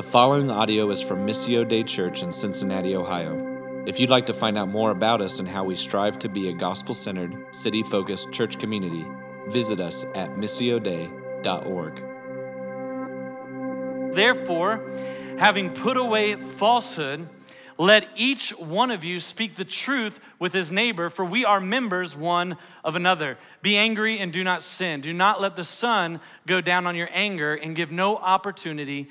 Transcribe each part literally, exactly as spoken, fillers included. The following audio is from Missio Dei Church in Cincinnati, Ohio. If you'd like to find out more about us and how we strive to be a gospel-centered, city-focused church community, visit us at missio dei dot org. Therefore, having put away falsehood, let each one of you speak the truth with his neighbor, for we are members one of another. Be angry and do not sin. Do not let the sun go down on your anger, and give no opportunity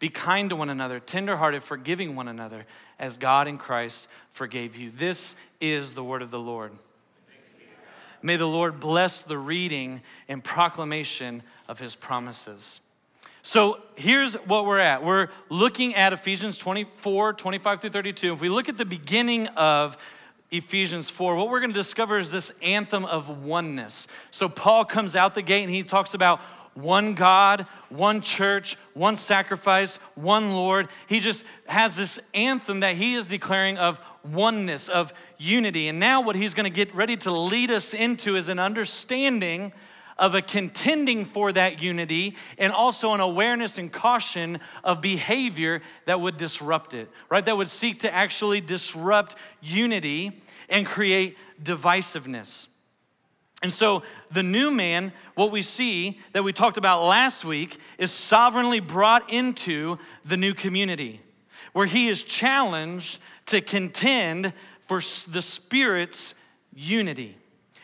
Be kind to one another, tenderhearted, forgiving one another, as God in Christ forgave you. This is the word of the Lord. May the Lord bless the reading and proclamation of his promises. So here's what we're at. We're looking at Ephesians twenty-four, twenty-five through thirty-two. If we look at the beginning of Ephesians four, what we're going to discover is this anthem of oneness. So Paul comes out the gate and he talks about one God, one church, one sacrifice, one Lord. He just has this anthem that he is declaring of oneness, of unity. And now what he's going to get ready to lead us into is an understanding of a contending for that unity, and also an awareness and caution of behavior that would disrupt it, right? That would seek to actually disrupt unity and create divisiveness. And so the new man, what we see that we talked about last week, is sovereignly brought into the new community, where he is challenged to contend for the Spirit's unity.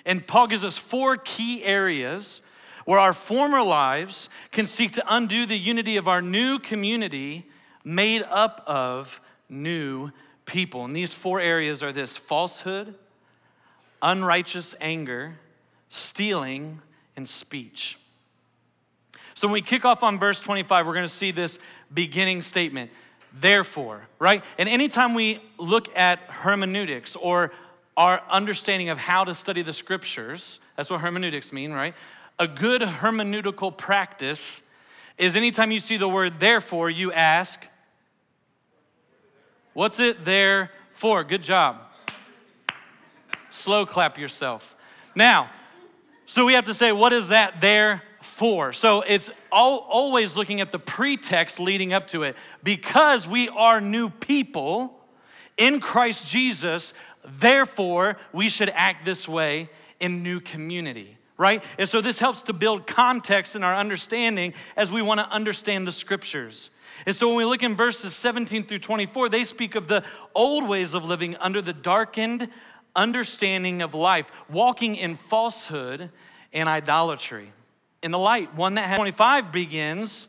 And Paul gives us four key areas where our former lives can seek to undo the unity of our new community made up of new people. And these four areas are this: falsehood, unrighteous anger, stealing, and speech. So when we kick off on verse twenty-five, we're going to see this beginning statement, therefore, right? And anytime we look at hermeneutics, or our understanding of how to study the scriptures, that's what hermeneutics mean, right? A good hermeneutical practice is anytime you see the word therefore, you ask, what's it there for? Good job. Slow clap yourself. Now, so we have to say, what is that there for? So it's all, always looking at the pretext leading up to it. Because we are new people in Christ Jesus, therefore, we should act this way in new community, right? And so this helps to build context in our understanding as we want to understand the scriptures. And so when we look in verses seventeen through twenty-four, they speak of the old ways of living under the darkened understanding of life, walking in falsehood and idolatry. In the light, one that has twenty-five begins,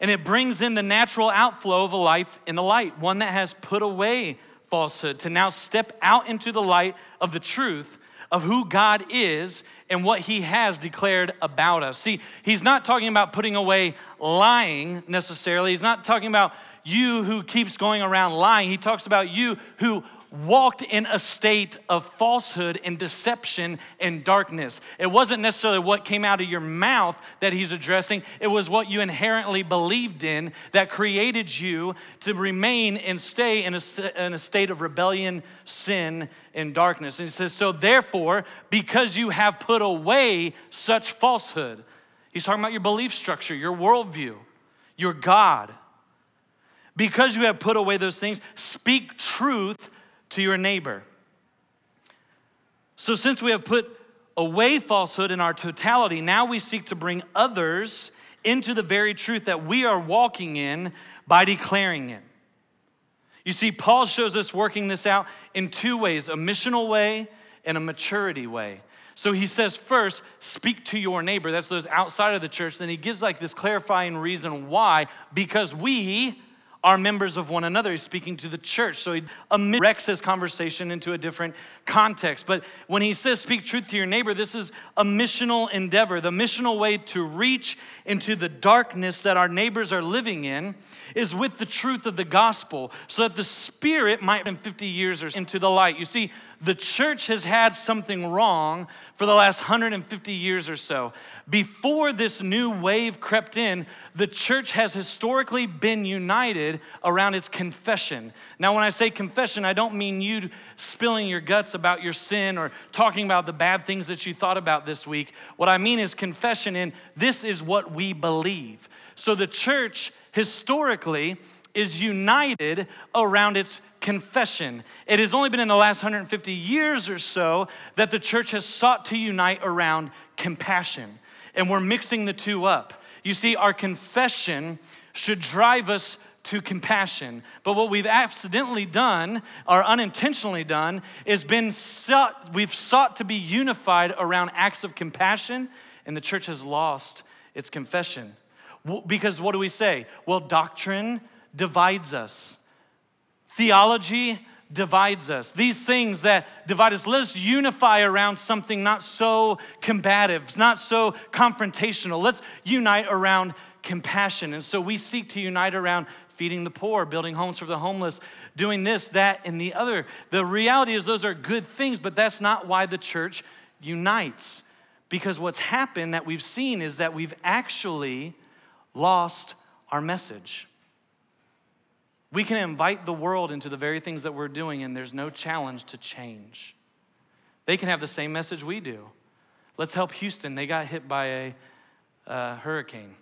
and it brings in the natural outflow of a life in the light, one that has put away falsehood, to now step out into the light of the truth of who God is and what he has declared about us. See, he's not talking about putting away lying necessarily. He's not talking about you who keeps going around lying. He talks about you who walked in a state of falsehood and deception and darkness. It wasn't necessarily what came out of your mouth that he's addressing. It was what you inherently believed in that created you to remain and stay in a, in a state of rebellion, sin, and darkness. And he says, so therefore, because you have put away such falsehood, he's talking about your belief structure, your worldview, your God. Because you have put away those things, speak truth to your neighbor. So since we have put away falsehood in our totality, now we seek to bring others into the very truth that we are walking in by declaring it. You see, Paul shows us working this out in two ways, a missional way and a maturity way. So he says first, speak to your neighbor. That's those outside of the church. Then he gives like this clarifying reason why, because we are members of one another. He's speaking to the church. So he directs his conversation into a different context. But when he says, speak truth to your neighbor, this is a missional endeavor. The missional way to reach into the darkness that our neighbors are living in is with the truth of the gospel, so that the Spirit might be fifty years or so into the light. You see, the church has had something wrong for the last one hundred fifty years or so. Before this new wave crept in, the church has historically been united around its confession. Now, when I say confession, I don't mean you spilling your guts about your sin or talking about the bad things that you thought about this week. What I mean is confession, and this is what we believe. So the church historically is united around its confession. It has only been in the last one hundred fifty years or so that the church has sought to unite around compassion. And we're mixing the two up. You see, our confession should drive us to compassion. But what we've accidentally done or unintentionally done is been sought, we've sought to be unified around acts of compassion, and the church has lost its confession. Because what do we say? Well, doctrine divides us. Theology divides us. These things that divide us, let's unify around something not so combative, not so confrontational. Let's unite around compassion. And so we seek to unite around feeding the poor, building homes for the homeless, doing this, that, and the other. The reality is those are good things, but that's not why the church unites. Because what's happened that we've seen is that we've actually lost our message. We can invite the world into the very things that we're doing, and there's no challenge to change. They can have the same message we do. Let's help Houston. They got hit by a uh, hurricane.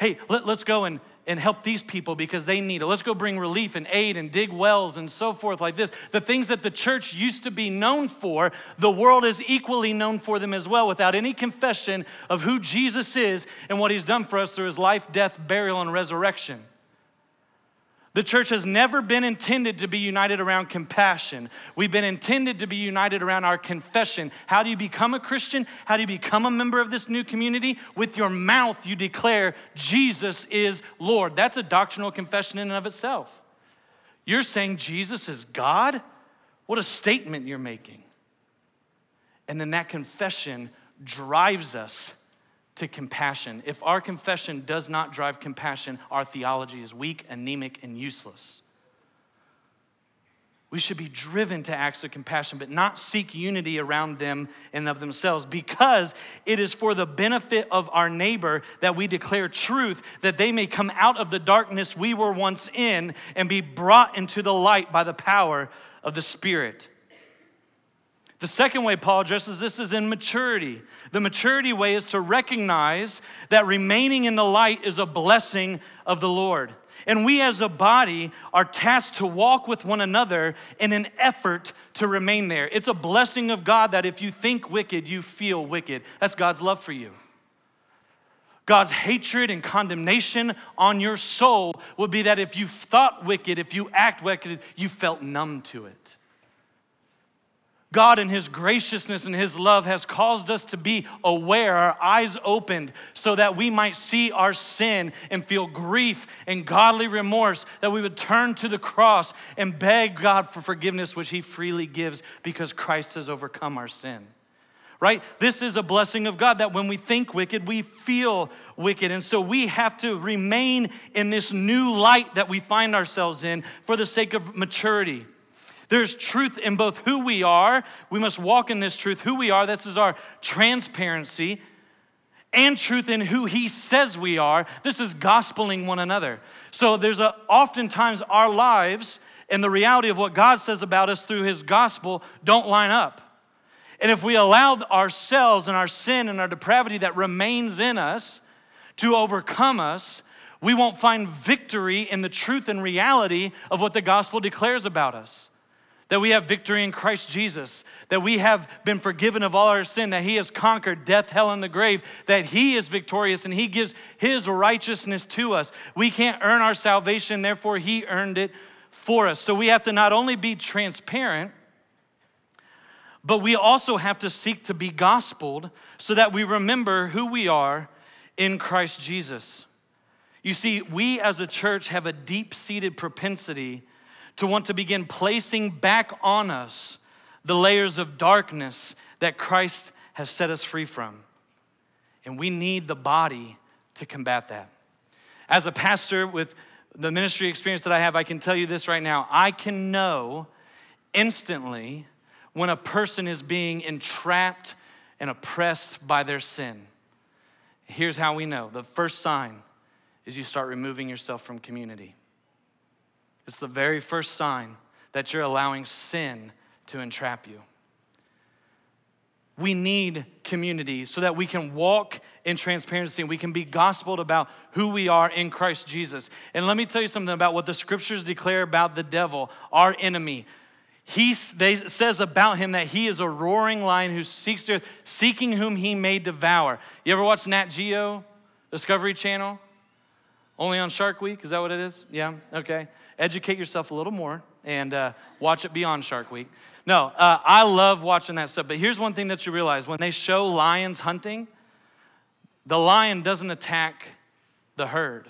Hey, let, let's go and, and help these people because they need it. Let's go bring relief and aid and dig wells and so forth like this. The things that the church used to be known for, the world is equally known for them as well, without any confession of who Jesus is and what he's done for us through his life, death, burial, and resurrection. The church has never been intended to be united around compassion. We've been intended to be united around our confession. How do you become a Christian? How do you become a member of this new community? With your mouth, you declare Jesus is Lord. That's a doctrinal confession in and of itself. You're saying Jesus is God? What a statement you're making. And then that confession drives us to compassion. If our confession does not drive compassion, our theology is weak, anemic, and useless. We should be driven to acts of compassion, but not seek unity around them and of themselves, because it is for the benefit of our neighbor that we declare truth, that they may come out of the darkness we were once in and be brought into the light by the power of the Spirit. The second way Paul addresses this is in maturity. The maturity way is to recognize that remaining in the light is a blessing of the Lord. And we as a body are tasked to walk with one another in an effort to remain there. It's a blessing of God that if you think wicked, you feel wicked. That's God's love for you. God's hatred and condemnation on your soul would be that if you thought wicked, if you act wicked, you felt numb to it. God in his graciousness and his love has caused us to be aware, our eyes opened, so that we might see our sin and feel grief and godly remorse, that we would turn to the cross and beg God for forgiveness, which he freely gives because Christ has overcome our sin. Right? This is a blessing of God that when we think wicked, we feel wicked. And so we have to remain in this new light that we find ourselves in for the sake of maturity. There's truth in both who we are. We must walk in this truth, who we are. This is our transparency. And truth in who he says we are. This is gospeling one another. So there's a, oftentimes our lives and the reality of what God says about us through his gospel don't line up. And if we allow ourselves and our sin and our depravity that remains in us to overcome us, we won't find victory in the truth and reality of what the gospel declares about us. That we have victory in Christ Jesus, that we have been forgiven of all our sin, that he has conquered death, hell, and the grave, that he is victorious and he gives his righteousness to us. We can't earn our salvation, therefore he earned it for us. So we have to not only be transparent, but we also have to seek to be gospeled so that we remember who we are in Christ Jesus. You see, we as a church have a deep-seated propensity to want to begin placing back on us the layers of darkness that Christ has set us free from. And we need the body to combat that. As a pastor with the ministry experience that I have, I can tell you this right now. I can know instantly when a person is being entrapped and oppressed by their sin. Here's how we know. The first sign is you start removing yourself from community. It's the very first sign that you're allowing sin to entrap you. We need community so that we can walk in transparency and we can be gospeled about who we are in Christ Jesus. And let me tell you something about what the scriptures declare about the devil, our enemy. He they, says about him that he is a roaring lion who seeks to, seeking whom he may devour. You ever watch Nat Geo, Discovery Channel? Only on Shark Week? Is that what it is? Yeah, okay. Educate yourself a little more and uh, watch it beyond Shark Week. No, uh, I love watching that stuff. But here's one thing that you realize. When they show lions hunting, the lion doesn't attack the herd.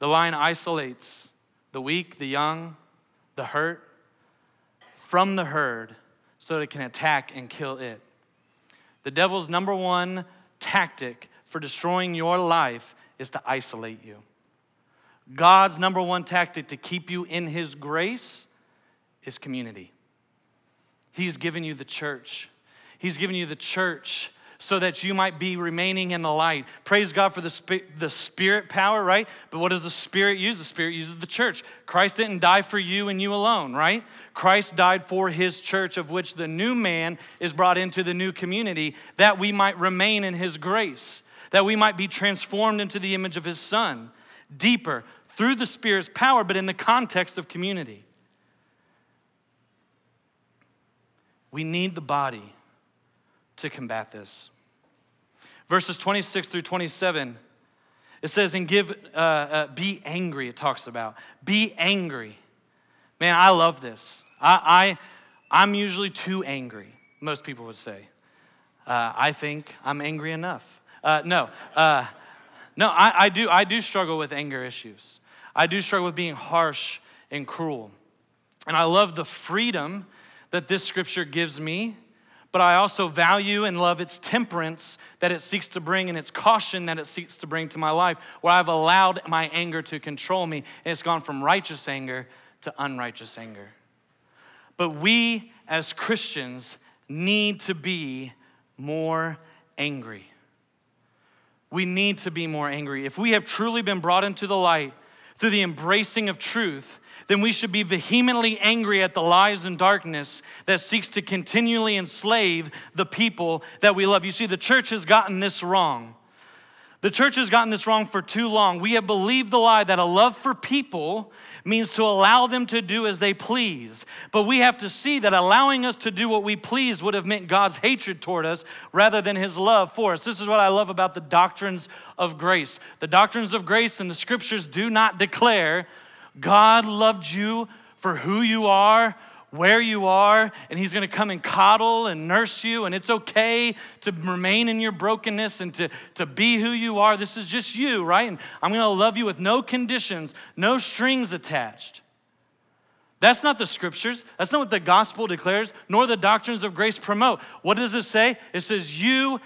The lion isolates the weak, the young, the hurt from the herd so that it can attack and kill it. The devil's number one tactic for destroying your life is to isolate you. God's number one tactic to keep you in his grace is community. He's given you the church. He's given you the church so that you might be remaining in the light. Praise God for the sp- the spirit power, right? But what does the spirit use? The spirit uses the church. Christ didn't die for you and you alone, right? Christ died for his church, of which the new man is brought into the new community, that we might remain in his grace, that we might be transformed into the image of his son, deeper, through the spirit's power, but in the context of community. We need the body to combat this. Verses twenty-six through twenty-seven, it says, and give, uh, uh, be angry, it talks about. Be angry. Man, I love this. I, I, I'm usually too angry, most people would say. Uh, I think I'm angry enough. Uh, no, uh, no, I, I do I do struggle with anger issues. I do struggle with being harsh and cruel. And I love the freedom that this scripture gives me, but I also value and love its temperance that it seeks to bring and its caution that it seeks to bring to my life, where I've allowed my anger to control me, and it's gone from righteous anger to unrighteous anger. But we as Christians need to be more angry. We need to be more angry. If we have truly been brought into the light through the embracing of truth, then we should be vehemently angry at the lies and darkness that seeks to continually enslave the people that we love. You see, the church has gotten this wrong. The church has gotten this wrong for too long. We have believed the lie that a love for people means to allow them to do as they please. But we have to see that allowing us to do what we please would have meant God's hatred toward us rather than his love for us. This is what I love about the doctrines of grace. The doctrines of grace and the scriptures do not declare God loved you for who you are, where you are, and he's gonna come and coddle and nurse you, and it's okay to remain in your brokenness and to, to be who you are. This is just you, right? And I'm gonna love you with no conditions, no strings attached. That's not the scriptures. That's not what the gospel declares, nor the doctrines of grace promote. What does it say? It says you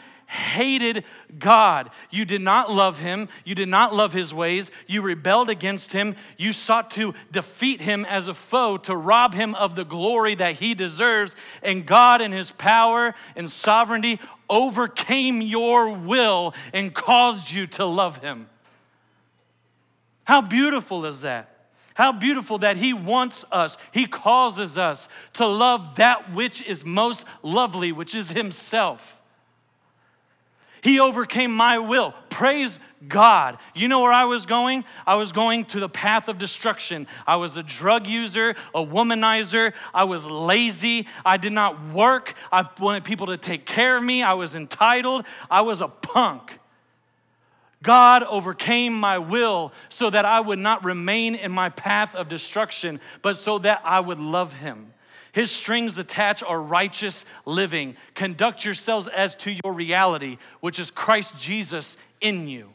hated God. You did not love him. You did not love his ways. You rebelled against him. You sought to defeat him as a foe, to rob him of the glory that he deserves. And God in his power and sovereignty overcame your will and caused you to love him. How beautiful is that? How beautiful that he wants us, he causes us to love that which is most lovely, which is himself. He overcame my will. Praise God. You know where I was going? I was going to the path of destruction. I was a drug user, a womanizer. I was lazy. I did not work. I wanted people to take care of me. I was entitled. I was a punk. God overcame my will so that I would not remain in my path of destruction, but so that I would love him. His strings attached are righteous living. Conduct yourselves as to your reality, which is Christ Jesus in you.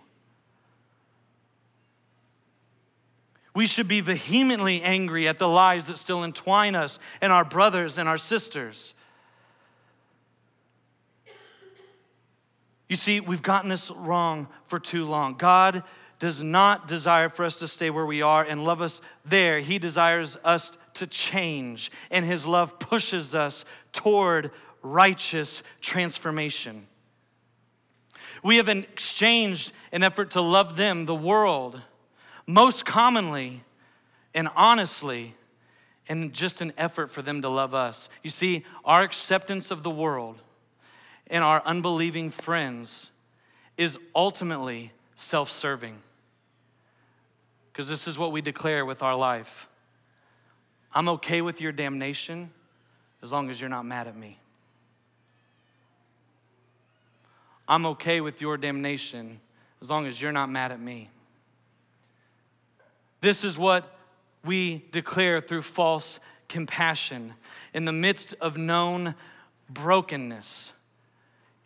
We should be vehemently angry at the lies that still entwine us and our brothers and our sisters. You see, we've gotten this wrong for too long. God does not desire for us to stay where we are and love us there. He desires us to change, and his love pushes us toward righteous transformation. We have exchanged an effort to love them, the world, most commonly and honestly, and just an effort for them to love us. You see, our acceptance of the world and our unbelieving friends is ultimately self-serving, because this is what we declare with our life. I'm okay with your damnation as long as you're not mad at me. I'm okay with your damnation as long as you're not mad at me. This is what we declare through false compassion in the midst of known brokenness.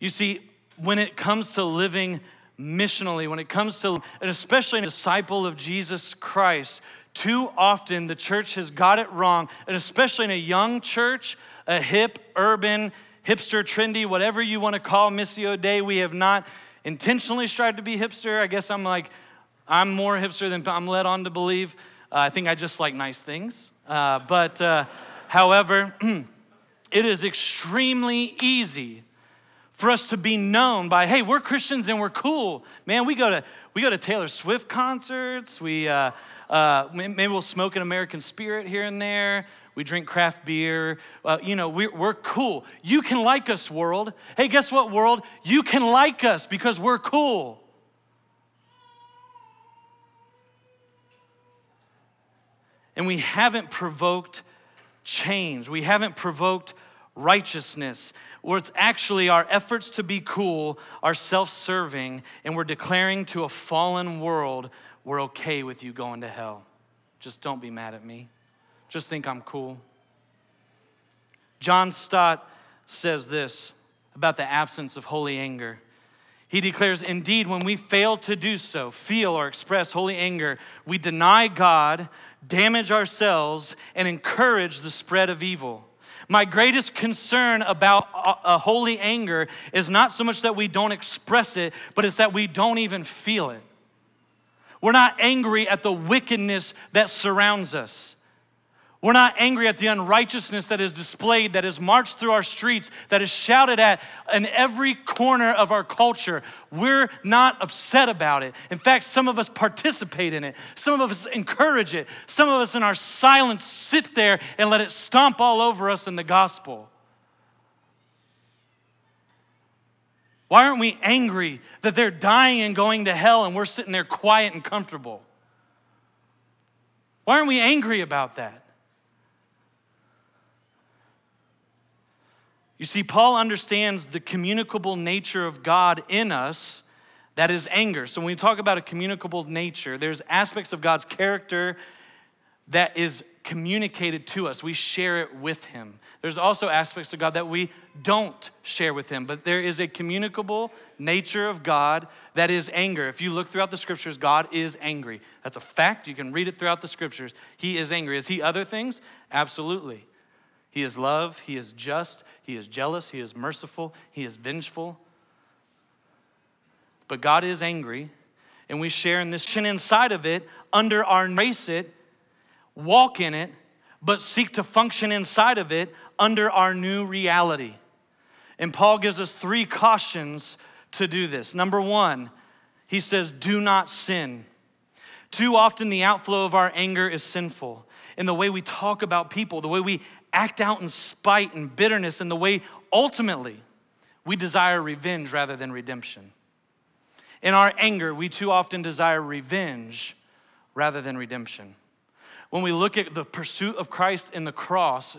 You see, when it comes to living missionally, when it comes to, and especially a disciple of Jesus Christ, too often the church has got it wrong, and especially in a young church, a hip, urban, hipster, trendy, whatever you want to call Missio Dei. We have not intentionally strived to be hipster. I guess I'm like, I'm more hipster than I'm led on to believe. Uh, I think I just like nice things. Uh, but uh, however, it is extremely easy for us to be known by, hey, we're Christians and we're cool. Man, we go to we go to Taylor Swift concerts. We uh, uh, maybe we'll smoke an American Spirit here and there. We drink craft beer. Uh, you know, we're, we're cool. You can like us, world. Hey, guess what, world? You can like us because we're cool. And we haven't provoked change. We haven't provoked righteousness, where it's actually our efforts to be cool are self-serving, and we're declaring to a fallen world, we're okay with you going to hell. Just don't be mad at me. Just think I'm cool. John Stott says this about the absence of holy anger. He declares, indeed, when we fail to do so, feel or express holy anger, we deny God, damage ourselves, and encourage the spread of evil. My greatest concern about a holy anger is not so much that we don't express it, but it's that we don't even feel it. We're not angry at the wickedness that surrounds us. We're not angry at the unrighteousness that is displayed, that is marched through our streets, that is shouted at in every corner of our culture. We're not upset about it. In fact, some of us participate in it. Some of us encourage it. Some of us in our silence sit there and let it stomp all over us in the gospel. Why aren't we angry that they're dying and going to hell and we're sitting there quiet and comfortable? Why aren't we angry about that? You see, Paul understands the communicable nature of God in us, that is anger. So when we talk about a communicable nature, there's aspects of God's character that is communicated to us. We share it with him. There's also aspects of God that we don't share with him, but there is a communicable nature of God that is anger. If you look throughout the scriptures, God is angry. That's a fact. You can read it throughout the scriptures. He is angry. Is he other things? Absolutely. He is love, he is just, he is jealous, he is merciful, he is vengeful. But God is angry, and we share in this inside of it, under our embrace it, walk in it, but seek to function inside of it under our new reality. And Paul gives us three cautions to do this. Number one, he says, do not sin. Too often the outflow of our anger is sinful. In the way we talk about people, the way we act out in spite and bitterness, and the way ultimately we desire revenge rather than redemption. In our anger, we too often desire revenge rather than redemption. When we look at the pursuit of Christ in the cross,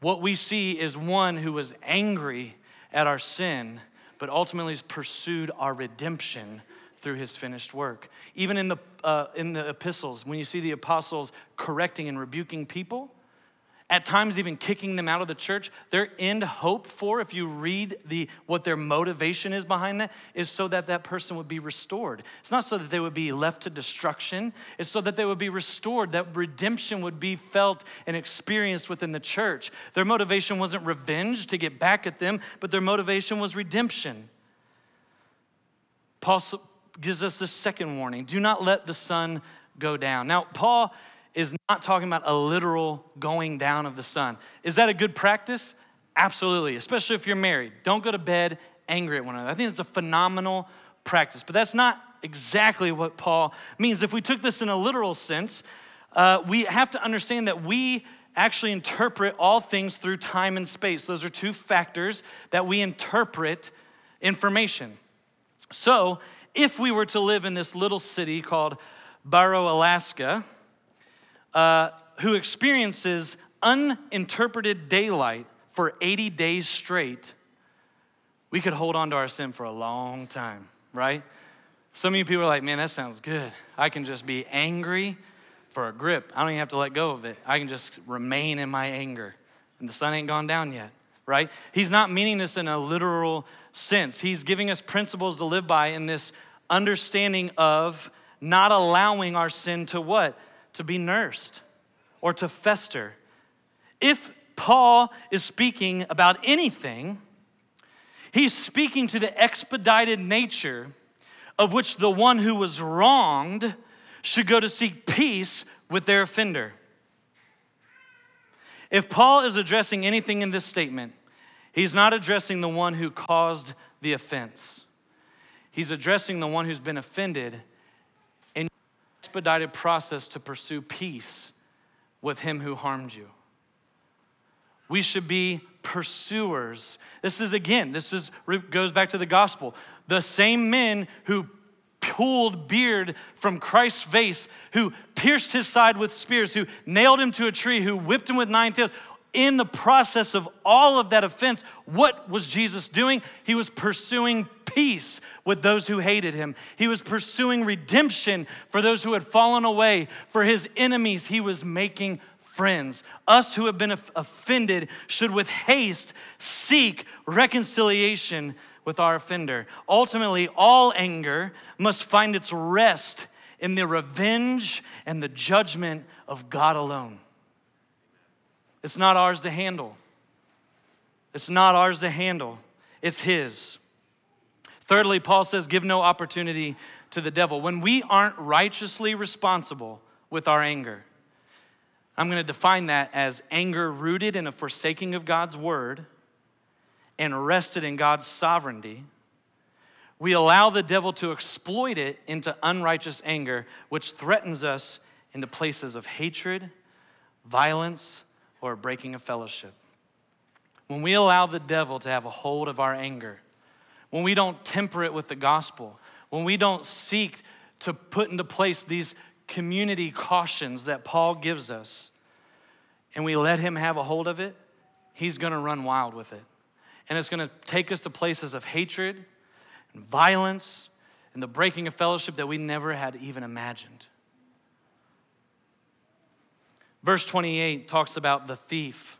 what we see is one who was angry at our sin, but ultimately has pursued our redemption through his finished work. Even in the uh, in the epistles, when you see the apostles correcting and rebuking people, at times even kicking them out of the church, their end hope for, if you read the what their motivation is behind that, is so that that person would be restored. It's not so that they would be left to destruction. It's so that they would be restored, that redemption would be felt and experienced within the church. Their motivation wasn't revenge to get back at them, but their motivation was redemption. Paul gives us this second warning. Do not let the sun go down. Now, Paul is not talking about a literal going down of the sun. Is that a good practice? Absolutely, especially if you're married. Don't go to bed angry at one another. I think it's a phenomenal practice, but that's not exactly what Paul means. If we took this in a literal sense, uh, we have to understand that we actually interpret all things through time and space. Those are two factors that we interpret information. So if we were to live in this little city called Barrow, Alaska, Uh, who experiences uninterpreted daylight for eighty days straight, we could hold on to our sin for a long time, right? Some of you people are like, man, that sounds good. I can just be angry for a grip. I don't even have to let go of it. I can just remain in my anger. And the sun ain't gone down yet, right? He's not meaning this in a literal sense. He's giving us principles to live by in this understanding of not allowing our sin to what? To be nursed or to fester. If Paul is speaking about anything, he's speaking to the expedited nature of which the one who was wronged should go to seek peace with their offender. If Paul is addressing anything in this statement, he's not addressing the one who caused the offense. He's addressing the one who's been offended, expedited process to pursue peace with him who harmed you. We should be pursuers. This is, again, this is goes back to the gospel. The same men who pulled beard from Christ's face, who pierced his side with spears, who nailed him to a tree, who whipped him with nine tails. In the process of all of that offense, what was Jesus doing? He was pursuing peace with those who hated him. He was pursuing redemption for those who had fallen away. For his enemies, he was making friends. Us who have been offended should with haste seek reconciliation with our offender. Ultimately, all anger must find its rest in the revenge and the judgment of God alone. It's not ours to handle. It's not ours to handle. It's his. Thirdly, Paul says, give no opportunity to the devil. When we aren't righteously responsible with our anger, I'm going to define that as anger rooted in a forsaking of God's word and rested in God's sovereignty. We allow the devil to exploit it into unrighteous anger, which threatens us into places of hatred, violence, or breaking of fellowship. When we allow the devil to have a hold of our anger, when we don't temper it with the gospel, when we don't seek to put into place these community cautions that Paul gives us, and we let him have a hold of it, he's gonna run wild with it. And it's gonna take us to places of hatred and violence and the breaking of fellowship that we never had even imagined. Verse twenty-eight talks about the thief,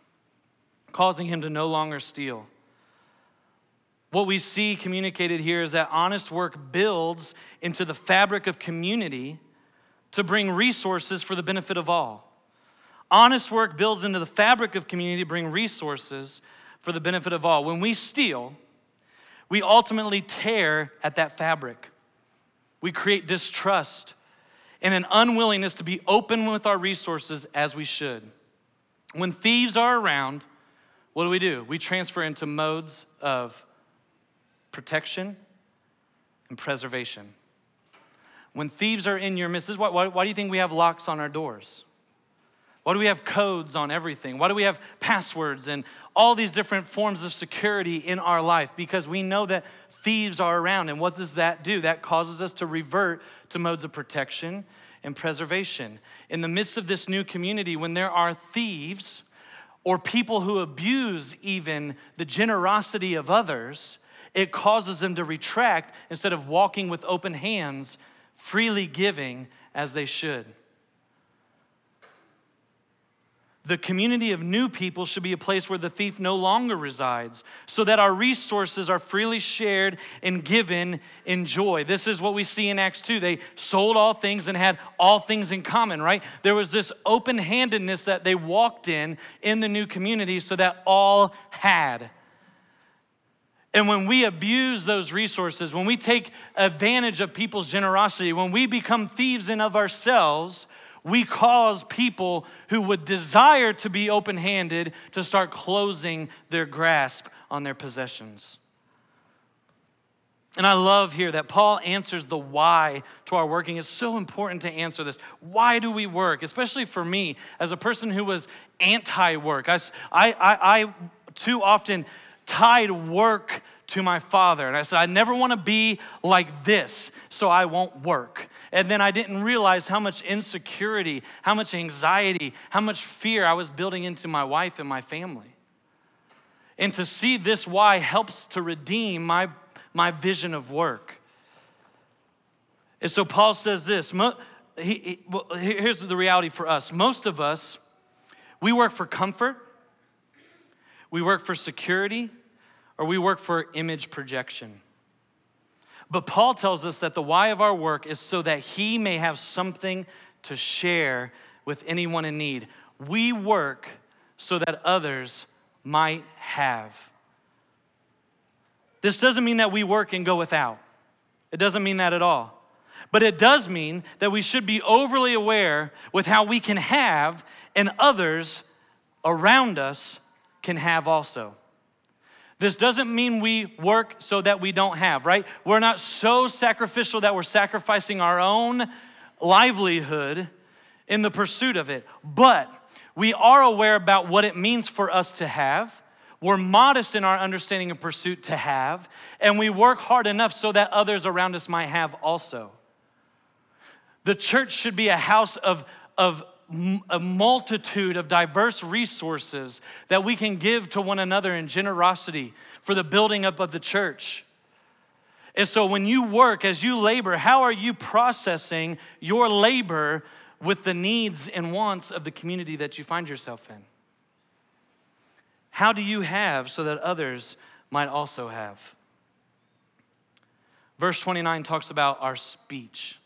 causing him to no longer steal. What we see communicated here is that honest work builds into the fabric of community to bring resources for the benefit of all. Honest work builds into the fabric of community to bring resources for the benefit of all. When we steal, we ultimately tear at that fabric. We create distrust and an unwillingness to be open with our resources as we should. When thieves are around, what do we do? We transfer into modes of protection and preservation. When thieves are in your midst, this is why, why, why do you think we have locks on our doors? Why do we have codes on everything? Why do we have passwords and all these different forms of security in our life? Because we know that thieves are around, and what does that do? That causes us to revert to modes of protection and preservation. In the midst of this new community, when there are thieves or people who abuse even the generosity of others, it causes them to retract instead of walking with open hands, freely giving as they should. The community of new people should be a place where the thief no longer resides, so that our resources are freely shared and given in joy. This is what we see in Acts two. They sold all things and had all things in common, right? There was this open-handedness that they walked in in the new community so that all had. And when we abuse those resources, when we take advantage of people's generosity, when we become thieves in of ourselves, we cause people who would desire to be open-handed to start closing their grasp on their possessions. And I love here that Paul answers the why to our working. It's so important to answer this. Why do we work? Especially for me, as a person who was anti-work. I, I, I too often tied work to my father. And I said, I never want to be like this, so I won't work. And then I didn't realize how much insecurity, how much anxiety, how much fear I was building into my wife and my family. And to see this why helps to redeem my, my vision of work. And so Paul says this, mo- he, he, well, here's the reality for us. Most of us, we work for comfort, we work for security, or we work for image projection. But Paul tells us that the why of our work is so that he may have something to share with anyone in need. We work so that others might have. This doesn't mean that we work and go without. It doesn't mean that at all. But it does mean that we should be overly aware with how we can have and others around us can have also. This doesn't mean we work so that we don't have, right? We're not so sacrificial that we're sacrificing our own livelihood in the pursuit of it. But we are aware about what it means for us to have. We're modest in our understanding and pursuit to have. And we work hard enough so that others around us might have also. The church should be a house of, of a multitude of diverse resources that we can give to one another in generosity for the building up of the church. And so when you work, as you labor, how are you processing your labor with the needs and wants of the community that you find yourself in? How do you have so that others might also have? Verse twenty-nine talks about our speech,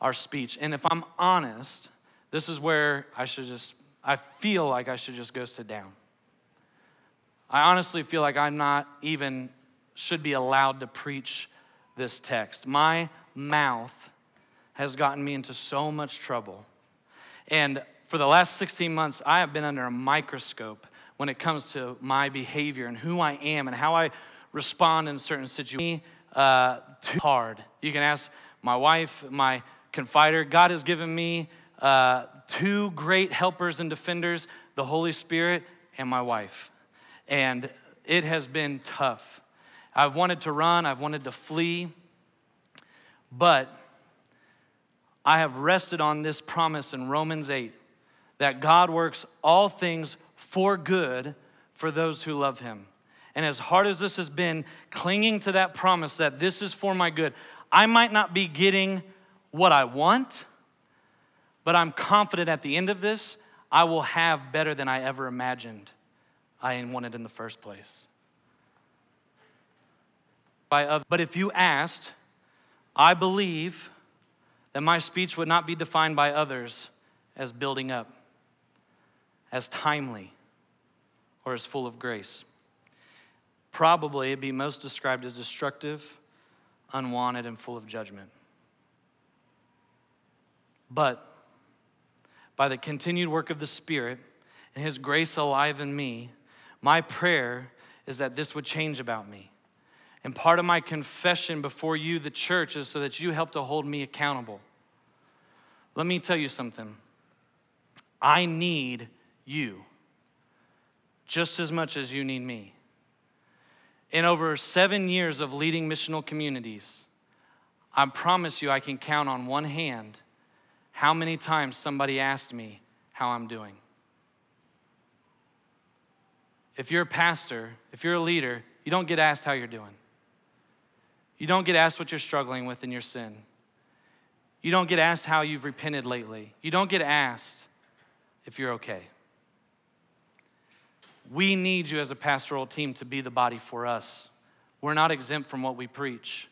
our speech. And if I'm honest, this is where I should just, I feel like I should just go sit down. I honestly feel like I'm not even, should be allowed to preach this text. My mouth has gotten me into so much trouble. And for the last sixteen months, I have been under a microscope when it comes to my behavior and who I am and how I respond in certain situations. Uh, too hard. You can ask my wife, my confidant. God has given me Uh, two great helpers and defenders, the Holy Spirit and my wife. And it has been tough. I've wanted to run, I've wanted to flee, but I have rested on this promise in Romans eight that God works all things for good for those who love him. And as hard as this has been, clinging to that promise that this is for my good, I might not be getting what I want, but I'm confident at the end of this, I will have better than I ever imagined I wanted in the first place. But if you asked, I believe that my speech would not be defined by others as building up, as timely, or as full of grace. Probably it'd be most described as destructive, unwanted, and full of judgment. But by the continued work of the Spirit and his grace alive in me, my prayer is that this would change about me. And part of my confession before you, the church, is so that you help to hold me accountable. Let me tell you something. I need you just as much as you need me. In over seven years of leading missional communities, I promise you I can count on one hand how many times somebody asked me how I'm doing. If you're a pastor, if you're a leader, you don't get asked how you're doing. You don't get asked what you're struggling with in your sin. You don't get asked how you've repented lately. You don't get asked if you're okay. We need you as a pastoral team to be the body for us. We're not exempt from what we preach.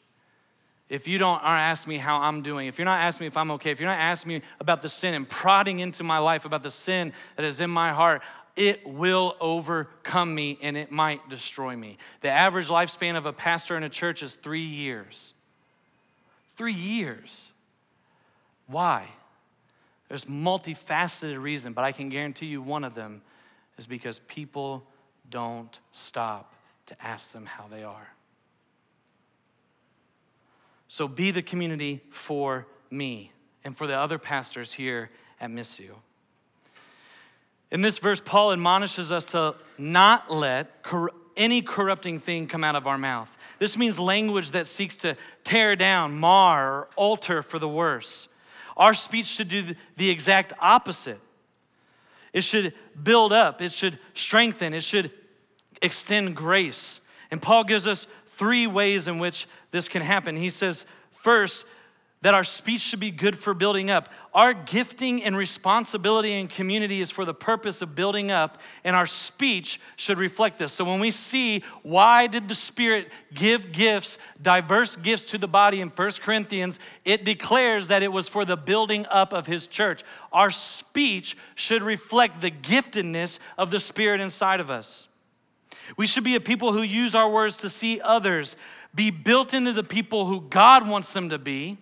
If you don't aren't asking me how I'm doing, if you're not asking me if I'm okay, if you're not asking me about the sin and prodding into my life about the sin that is in my heart, it will overcome me and it might destroy me. The average lifespan of a pastor in a church is three years. Three years. Why? There's multifaceted reason, but I can guarantee you one of them is because people don't stop to ask them how they are. So be the community for me and for the other pastors here at Missio. In this verse, Paul admonishes us to not let cor- any corrupting thing come out of our mouth. This means language that seeks to tear down, mar, or alter for the worse. Our speech should do the exact opposite. It should build up. It should strengthen. It should extend grace. And Paul gives us three ways in which this can happen. He says, first, that our speech should be good for building up. Our gifting and responsibility in community is for the purpose of building up, and our speech should reflect this. So when we see why did the Spirit give gifts, diverse gifts to the body in First Corinthians, it declares that it was for the building up of his church. Our speech should reflect the giftedness of the Spirit inside of us. We should be a people who use our words to see others, be built into the people who God wants them to be,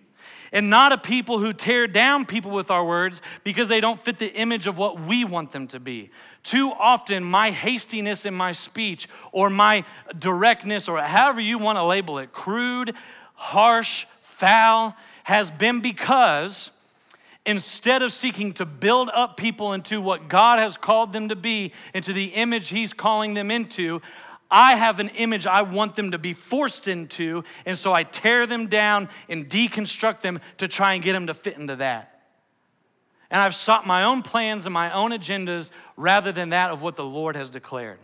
and not a people who tear down people with our words because they don't fit the image of what we want them to be. Too often, my hastiness in my speech or my directness or however you want to label it, crude, harsh, foul, has been because instead of seeking to build up people into what God has called them to be, into the image he's calling them into, I have an image I want them to be forced into, and so I tear them down and deconstruct them to try and get them to fit into that. And I've sought my own plans and my own agendas rather than that of what the Lord has declared.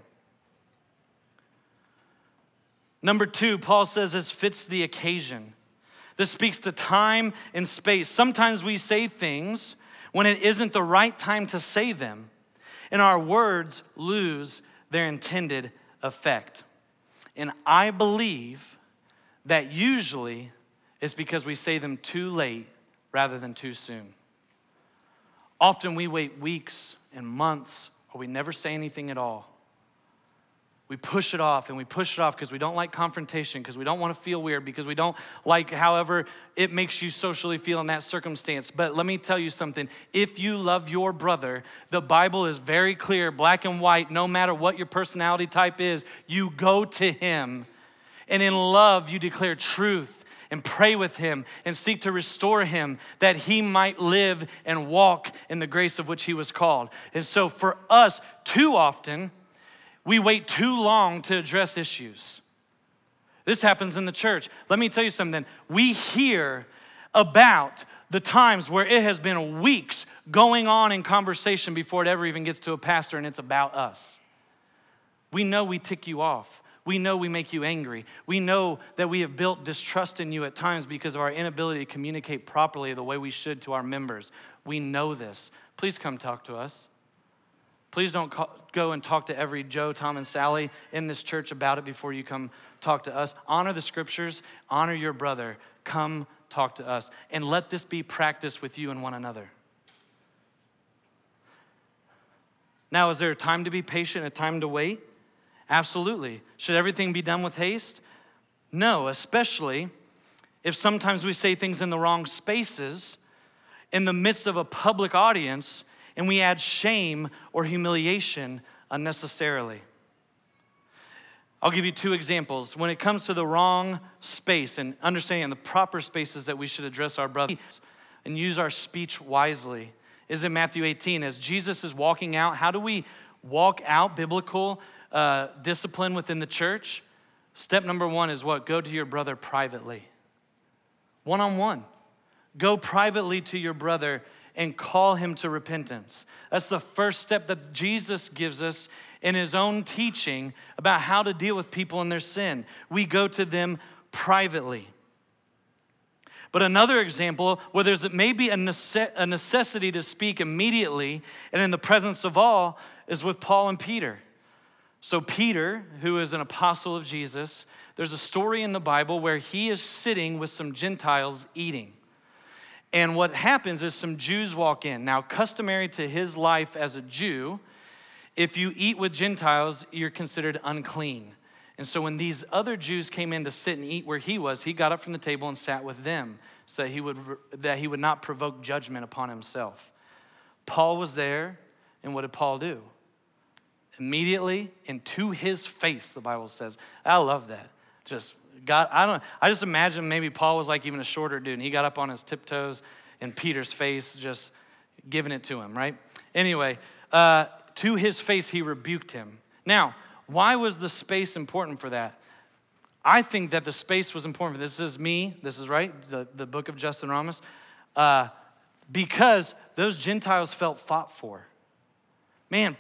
Number two, Paul says this fits the occasion. This speaks to time and space. Sometimes we say things when it isn't the right time to say them, and our words lose their intended effect. And I believe that usually it's because we say them too late rather than too soon. Often we wait weeks and months, or we never say anything at all. We push it off and we push it off because we don't like confrontation, because we don't want to feel weird, because we don't like however it makes you socially feel in that circumstance. But let me tell you something. If you love your brother, the Bible is very clear, black and white, no matter what your personality type is, you go to him. And in love, you declare truth and pray with him and seek to restore him that he might live and walk in the grace of which he was called. And so for us, too often, we wait too long to address issues. This happens in the church. Let me tell you something. We hear about the times where it has been weeks going on in conversation before it ever even gets to a pastor, and it's about us. We know we tick you off. We know we make you angry. We know that we have built distrust in you at times because of our inability to communicate properly the way we should to our members. We know this. Please come talk to us. Please don't call, go and talk to every Joe, Tom, and Sally in this church about it before you come talk to us. Honor the scriptures. Honor your brother. Come talk to us. And let this be practiced with you and one another. Now, is there a time to be patient, a time to wait? Absolutely. Should everything be done with haste? No, especially if sometimes we say things in the wrong spaces, in the midst of a public audience, and we add shame or humiliation unnecessarily. I'll give you two examples. When it comes to the wrong space and understanding the proper spaces that we should address our brothers and use our speech wisely, is in Matthew eighteen. As Jesus is walking out, how do we walk out biblical uh, discipline within the church? Step number one is what? Go to your brother privately. One-on-one. Go privately to your brother and call him to repentance. That's the first step that Jesus gives us in his own teaching about how to deal with people in their sin. We go to them privately. But another example where there's maybe a necessity to speak immediately and in the presence of all is with Paul and Peter. So Peter, who is an apostle of Jesus, there's a story in the Bible where he is sitting with some Gentiles eating. And what happens is some Jews walk in. Now, customary to his life as a Jew, if you eat with Gentiles, you're considered unclean. And so when these other Jews came in to sit and eat where he was, he got up from the table and sat with them so that he would, that he would not provoke judgment upon himself. Paul was there, and what did Paul do? Immediately and to his face, the Bible says. I love that. Just God, I don't. I just imagine maybe Paul was like even a shorter dude, and he got up on his tiptoes in Peter's face, just giving it to him, right? Anyway, uh, to his face he rebuked him. Now, why was the space important for that? I think that the space was important for this. This is me. This is right. The the book of Justin Ramos, uh, because those Gentiles felt fought for. Man.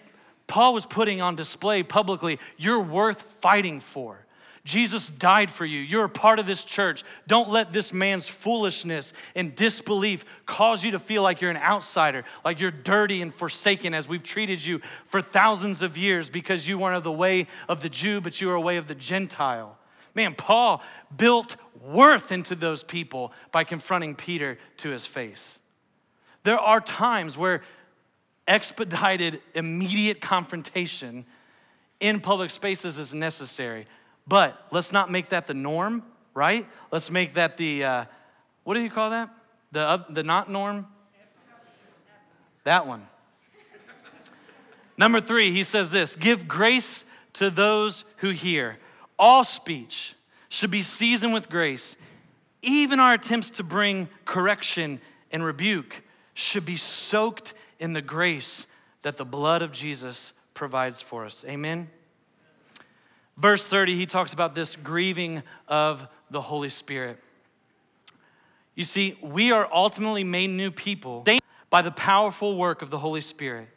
Paul was putting on display publicly, you're worth fighting for. Jesus died for you. You're a part of this church. Don't let this man's foolishness and disbelief cause you to feel like you're an outsider, like you're dirty and forsaken as we've treated you for thousands of years because you weren't of the way of the Jew, but you were a way of the Gentile. Man, Paul built worth into those people by confronting Peter to his face. There are times where expedited, immediate confrontation in public spaces is necessary. But let's not make that the norm, right? Let's make that the, uh, what do you call that? The uh, the not norm? That one. Number three, he says this, give grace to those who hear. All speech should be seasoned with grace. Even our attempts to bring correction and rebuke should be soaked in the grace that the blood of Jesus provides for us. Amen? Verse thirty, he talks about this grieving of the Holy Spirit. You see, we are ultimately made new people by the powerful work of the Holy Spirit,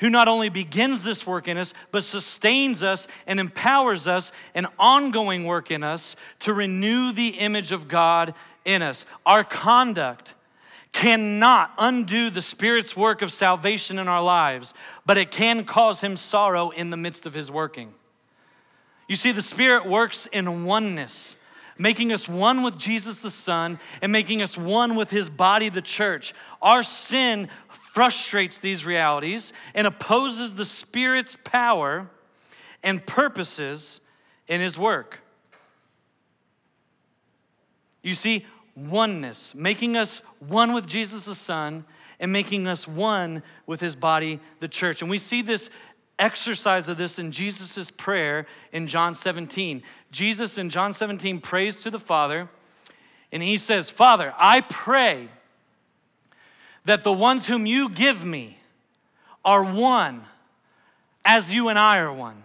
who not only begins this work in us, but sustains us and empowers us, an ongoing work in us to renew the image of God in us. Our conduct cannot undo the Spirit's work of salvation in our lives, but it can cause him sorrow in the midst of his working. You see, the Spirit works in oneness, making us one with Jesus the Son and making us one with his body, the church. Our sin frustrates these realities and opposes the Spirit's power and purposes in his work. You see, oneness, making us one with Jesus the Son and making us one with his body, the church. And we see this exercise of this in Jesus's prayer in John seventeen. Jesus in John seventeen prays to the Father, and he says, Father, I pray that the ones whom you give me are one as you and I are one,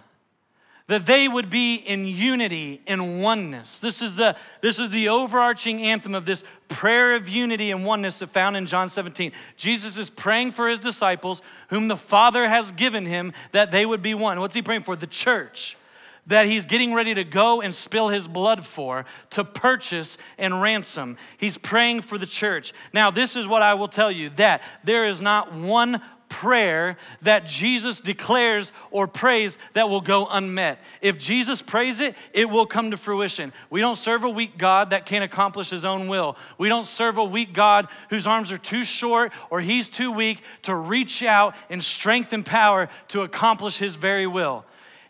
that they would be in unity, in oneness. This is the, this is the overarching anthem of this prayer of unity and oneness that found in John seventeen. Jesus is praying for his disciples, whom the Father has given him, that they would be one. What's he praying for? The church, that he's getting ready to go and spill his blood for, to purchase and ransom. He's praying for the church. Now, this is what I will tell you, that there is not one prayer that Jesus declares or prays that will go unmet. If Jesus prays it, it will come to fruition. We don't serve a weak God that can't accomplish his own will. We don't serve a weak God whose arms are too short or he's too weak to reach out in strength and power to accomplish his very will.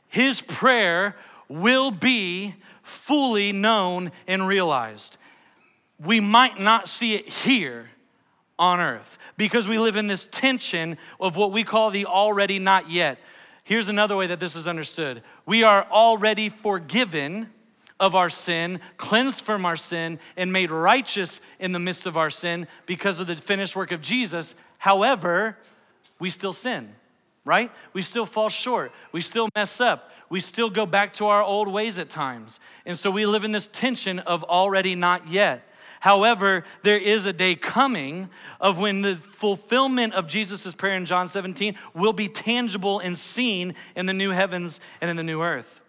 His prayer will be fully known and realized. We might not see it here on earth, because we live in this tension of what we call the already not yet. Here's another way that this is understood. We are already forgiven of our sin, cleansed from our sin, and made righteous in the midst of our sin because of the finished work of Jesus. However, we still sin, right? We still fall short. We still mess up. We still go back to our old ways at times. And so we live in this tension of already not yet. However, there is a day coming of when the fulfillment of Jesus' prayer in John seventeen will be tangible and seen in the new heavens and in the new earth.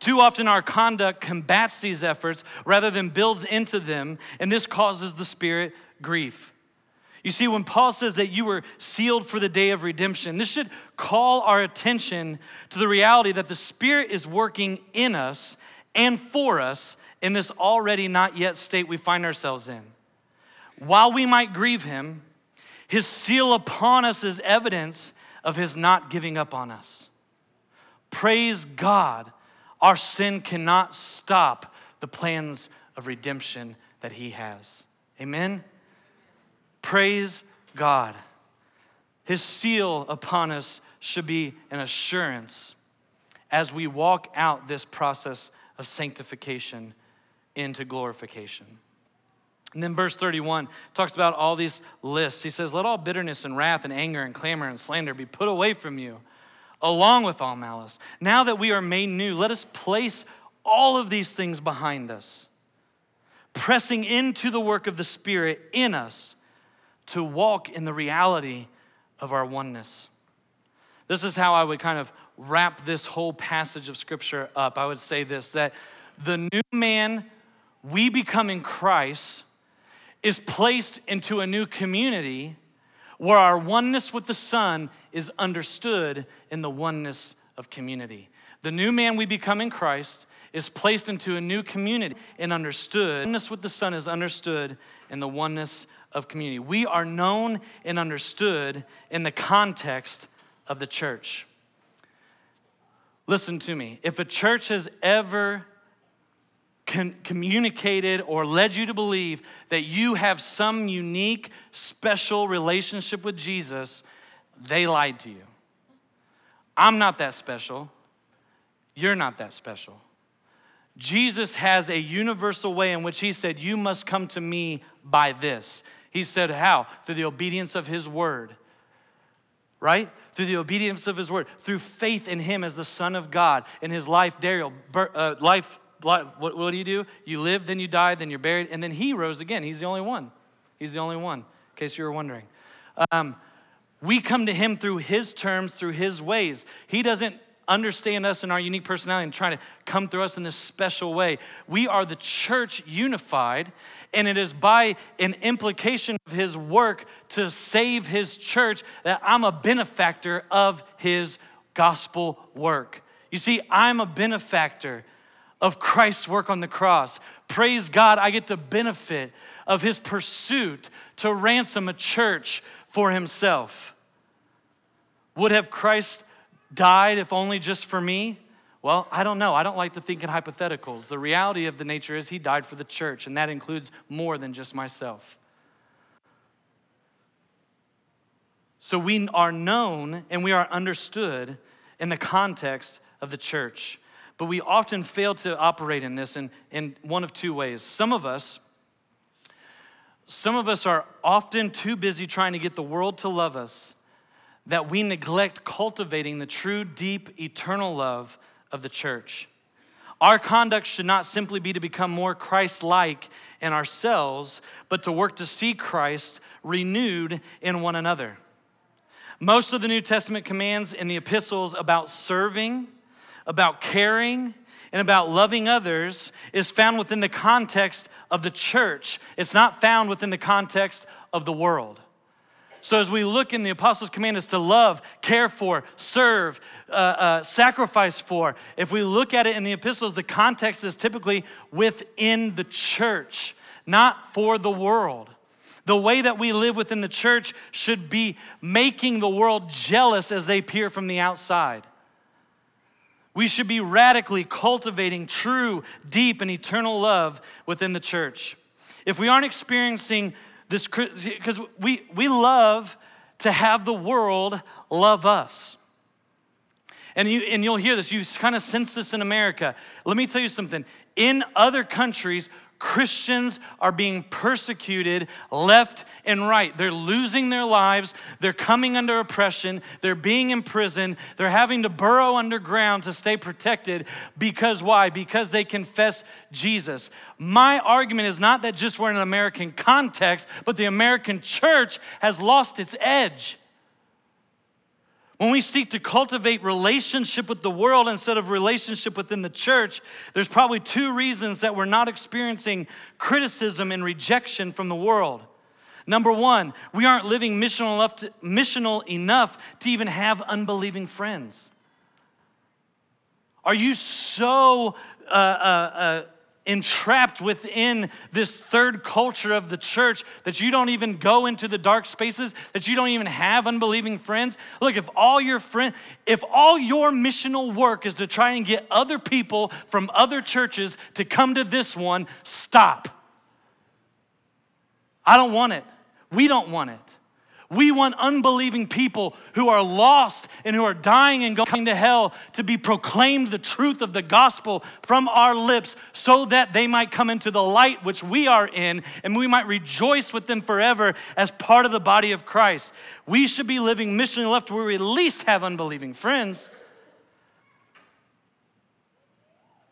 Too often our conduct combats these efforts rather than builds into them, and this causes the Spirit grief. You see, when Paul says that you were sealed for the day of redemption, this should call our attention to the reality that the Spirit is working in us and for us in this already not yet state we find ourselves in. While we might grieve him, his seal upon us is evidence of his not giving up on us. Praise God, our sin cannot stop the plans of redemption that he has. Amen? Praise God. His seal upon us should be an assurance as we walk out this process of sanctification into glorification. And then verse thirty-one talks about all these lists. He says, let all bitterness and wrath and anger and clamor and slander be put away from you, along with all malice. Now that we are made new, let us place all of these things behind us, pressing into the work of the Spirit in us to walk in the reality of our oneness. This is how I would kind of wrap this whole passage of Scripture up. I would say this, that the new man we become in Christ is placed into a new community where our oneness with the Son is understood in the oneness of community. The new man we become in Christ is placed into a new community and understood. Oneness with the Son is understood in the oneness of community. We are known and understood in the context of the church. Listen to me. If a church has ever communicated or led you to believe that you have some unique, special relationship with Jesus, they lied to you. I'm not that special. You're not that special. Jesus has a universal way in which he said, you must come to me by this. He said, how? Through the obedience of his word, right? Through the obedience of his word, through faith in him as the Son of God, in his life, burial, uh, life, What, what do you do? You live, then you die, then you're buried, and then he rose again. He's the only one. He's the only one, in case you were wondering. Um, we come to him through his terms, through his ways. He doesn't understand us in our unique personality and try to come through us in this special way. We are the church unified, and it is by an implication of his work to save his church that I'm a benefactor of his gospel work. You see, I'm a benefactor of Christ's work on the cross. Praise God, I get the benefit of his pursuit to ransom a church for himself. Would have Christ died if only just for me? Well, I don't know. I don't like to think in hypotheticals. The reality of the nature is he died for the church, and that includes more than just myself. So we are known and we are understood in the context of the church. But we often fail to operate in this in, in one of two ways. Some of us, some of us are often too busy trying to get the world to love us that we neglect cultivating the true, deep, eternal love of the church. Our conduct should not simply be to become more Christ-like in ourselves, but to work to see Christ renewed in one another. Most of the New Testament commands in the epistles about serving, about caring, and about loving others is found within the context of the church. It's not found within the context of the world. So as we look in the apostles' command is to love, care for, serve, uh, uh, sacrifice for. If we look at it in the epistles, the context is typically within the church, not for the world. The way that we live within the church should be making the world jealous as they peer from the outside. We should be radically cultivating true, deep, and eternal love within the church. If we aren't experiencing this, because we, we love to have the world love us. And, you, and you'll hear this, you kind of sense this in America. Let me tell you something. In other countries, Christians are being persecuted left and right. They're losing their lives. They're coming under oppression. They're being imprisoned. They're having to burrow underground to stay protected. Because why? Because they confess Jesus. My argument is not that just we're in an American context, but the American church has lost its edge. When we seek to cultivate relationship with the world instead of relationship within the church, there's probably two reasons that we're not experiencing criticism and rejection from the world. Number one, we aren't living missional enough to, missional enough to even have unbelieving friends. Are you so uh, uh, uh, entrapped within this third culture of the church that you don't even go into the dark spaces, that you don't even have unbelieving friends? Look, if all your friend, if all your missional work is to try and get other people from other churches to come to this one, stop. I don't want it. We don't want it. We want unbelieving people who are lost and who are dying and going to hell to be proclaimed the truth of the gospel from our lips so that they might come into the light which we are in and we might rejoice with them forever as part of the body of Christ. We should be living missionally left where we at least have unbelieving friends.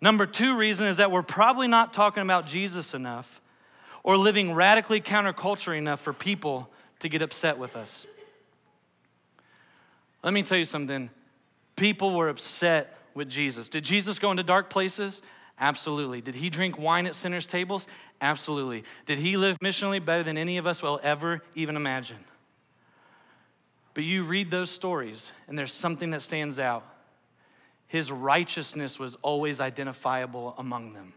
Number two reason is that we're probably not talking about Jesus enough or living radically counterculture enough for people to get upset with us. Let me tell you something. People were upset with Jesus. Did Jesus go into dark places? Absolutely. Did he drink wine at sinners' tables? Absolutely. Did he live missionally better than any of us will ever even imagine? But you read those stories, and there's something that stands out. His righteousness was always identifiable among them.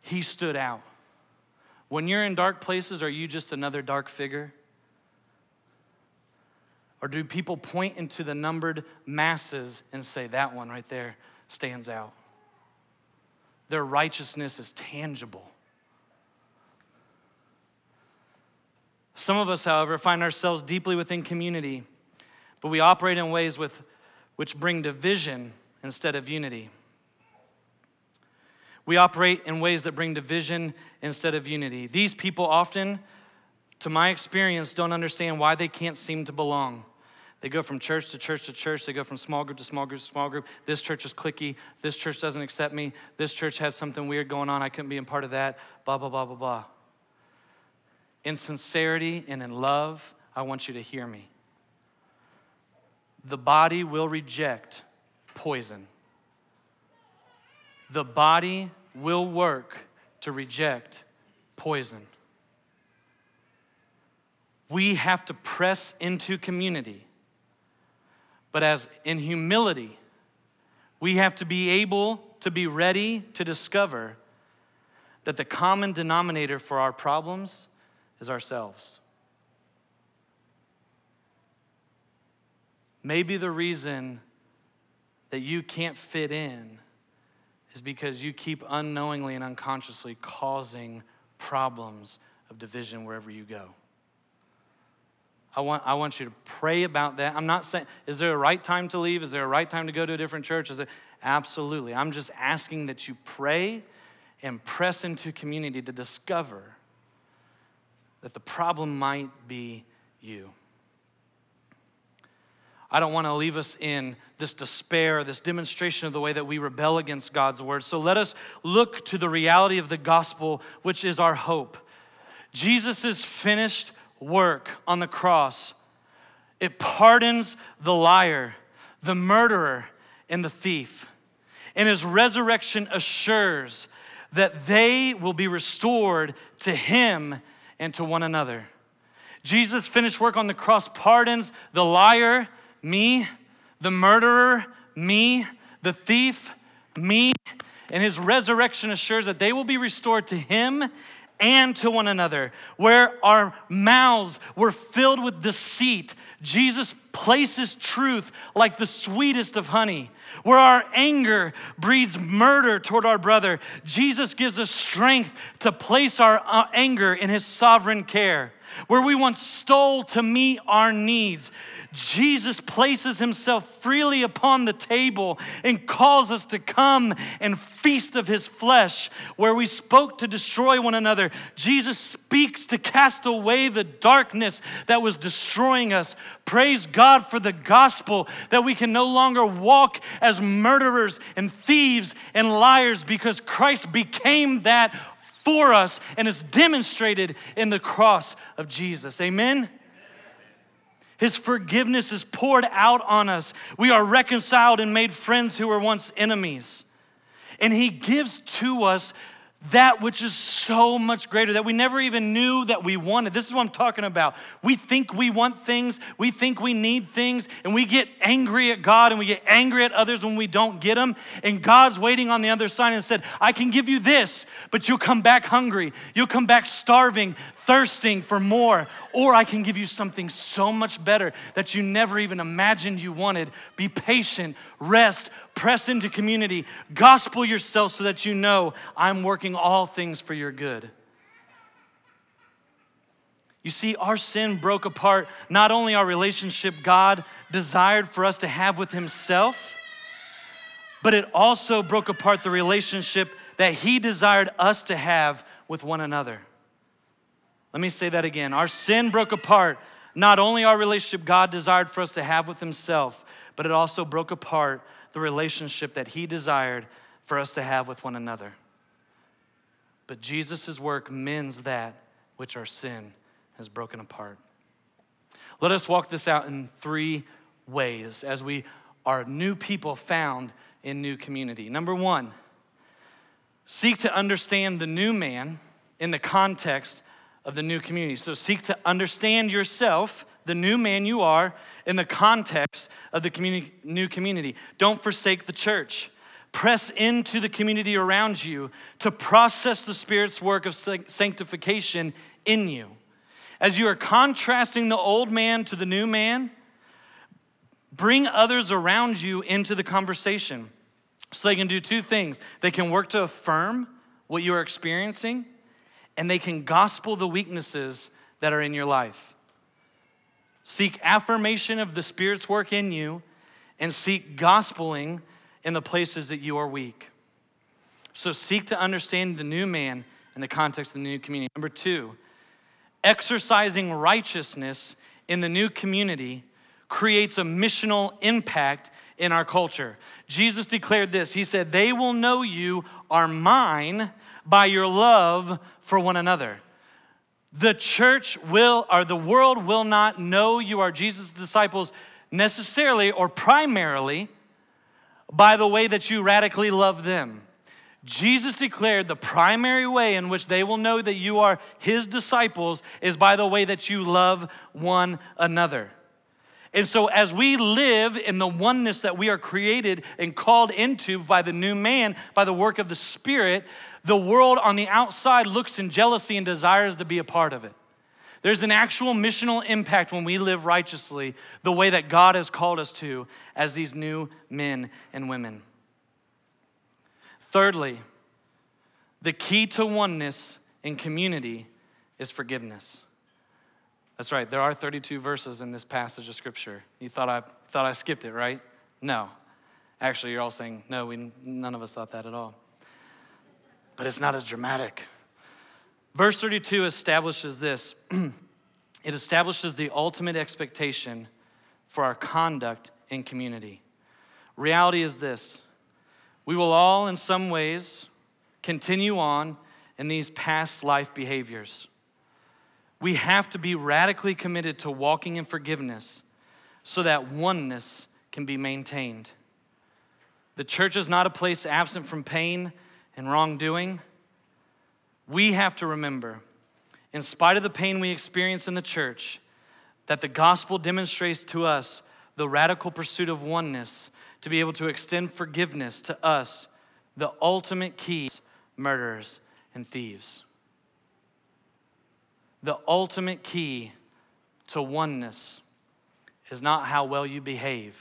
He stood out. When you're in dark places, are you just another dark figure? Or do people point into the numbered masses and say, that one right there stands out? Their righteousness is tangible. Some of us, however, find ourselves deeply within community, but we operate in ways with, which bring division instead of unity. We operate in ways that bring division instead of unity. These people often, to my experience, don't understand why they can't seem to belong. They go from church to church to church. They go from small group to small group to small group. This church is cliquey. This church doesn't accept me. This church has something weird going on. I couldn't be a part of that. Blah, blah, blah, blah, blah. In sincerity and in love, I want you to hear me. The body will reject poison. The body will work to reject poison. We have to press into community, but as in humility, we have to be able to be ready to discover that the common denominator for our problems is ourselves. Maybe the reason that you can't fit in is because you keep unknowingly and unconsciously causing problems of division wherever you go. I want, I want you to pray about that. I'm not saying, is there a right time to leave? Is there a right time to go to a different church? Is there, absolutely. I'm just asking that you pray and press into community to discover that the problem might be you. I don't want to leave us in this despair, this demonstration of the way that we rebel against God's word. So let us look to the reality of the gospel, which is our hope. Jesus' finished work on the cross, it pardons the liar, the murderer, and the thief. And his resurrection assures that they will be restored to him and to one another. Jesus' finished work on the cross pardons the liar, me, the murderer, me, the thief, me, and his resurrection assures that they will be restored to him and to one another. Where our mouths were filled with deceit, Jesus places truth like the sweetest of honey. Where our anger breeds murder toward our brother, Jesus gives us strength to place our anger in his sovereign care. Where we once stole to meet our needs, Jesus places himself freely upon the table and calls us to come and feast of his flesh. Where we spoke to destroy one another, Jesus speaks to cast away the darkness that was destroying us. Praise God for the gospel that we can no longer walk as murderers and thieves and liars because Christ became that for us and is demonstrated in the cross of Jesus. Amen? His forgiveness is poured out on us. We are reconciled and made friends who were once enemies. And he gives to us that which is so much greater that we never even knew that we wanted. This is what I'm talking about. We think we want things, we think we need things, and we get angry at God and we get angry at others when we don't get them. And God's waiting on the other side and said, I can give you this, but you'll come back hungry. You'll come back starving, thirsting for more, or I can give you something so much better that you never even imagined you wanted. Be patient, rest, press into community, gospel yourself so that you know I'm working all things for your good. You see, our sin broke apart not only our relationship God desired for us to have with himself, but it also broke apart the relationship that he desired us to have with one another. Let me say that again. Our sin broke apart not only our relationship God desired for us to have with himself, but it also broke apart the relationship that he desired for us to have with one another. But Jesus' work mends that which our sin has broken apart. Let us walk this out in three ways as we are new people found in new community. Number one, seek to understand the new man in the context of the new community. So seek to understand yourself, the new man you are, in the context of the communi- new community. Don't forsake the church. Press into the community around you to process the Spirit's work of sanctification in you. As you are contrasting the old man to the new man, bring others around you into the conversation. So they can do two things. They can work to affirm what you are experiencing, and they can gospel the weaknesses that are in your life. Seek affirmation of the Spirit's work in you and seek gospeling in the places that you are weak. So seek to understand the new man in the context of the new community. Number two, exercising righteousness in the new community creates a missional impact in our culture. Jesus declared this. He said, they will know you are mine by your love for one another. The church will, or the world will not know you are Jesus' disciples necessarily or primarily by the way that you radically love them. Jesus declared the primary way in which they will know that you are his disciples is by the way that you love one another. And so as we live in the oneness that we are created and called into by the new man, by the work of the Spirit, the world on the outside looks in jealousy and desires to be a part of it. There's an actual missional impact when we live righteously the way that God has called us to as these new men and women. Thirdly, the key to oneness in community is forgiveness. That's right, there are thirty-two verses in this passage of Scripture. You thought I thought I skipped it, right? No. Actually, you're all saying, no, we, none of us thought that at all. But it's not as dramatic. Verse thirty-two establishes this. It establishes the ultimate expectation for our conduct in community. Reality is this. We will all, in some ways, continue on in these past life behaviors. We have to be radically committed to walking in forgiveness so that oneness can be maintained. The church is not a place absent from pain and wrongdoing. We have to remember, in spite of the pain we experience in the church, that the gospel demonstrates to us the radical pursuit of oneness to be able to extend forgiveness to us, the ultimate key, murderers and thieves. The ultimate key to oneness is not how well you behave,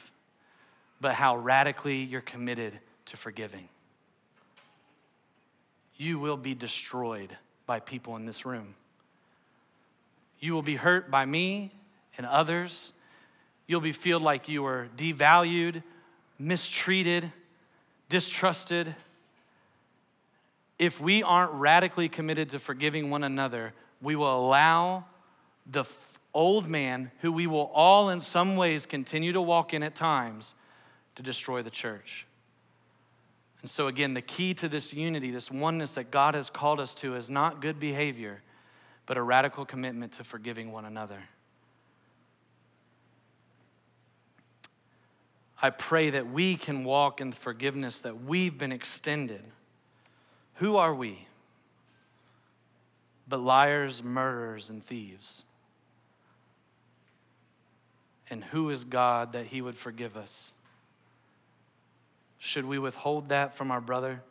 but how radically you're committed to forgiving. You will be destroyed by people in this room. You will be hurt by me and others. You'll be feel like you were devalued, mistreated, distrusted. If we aren't radically committed to forgiving one another, we will allow the old man, who we will all in some ways continue to walk in at times, to destroy the church. And so again, the key to this unity, this oneness that God has called us to is not good behavior, but a radical commitment to forgiving one another. I pray that we can walk in the forgiveness that we've been extended. Who are we? but liars, murderers, and thieves. And who is God that he would forgive us? Should we withhold that from our brother?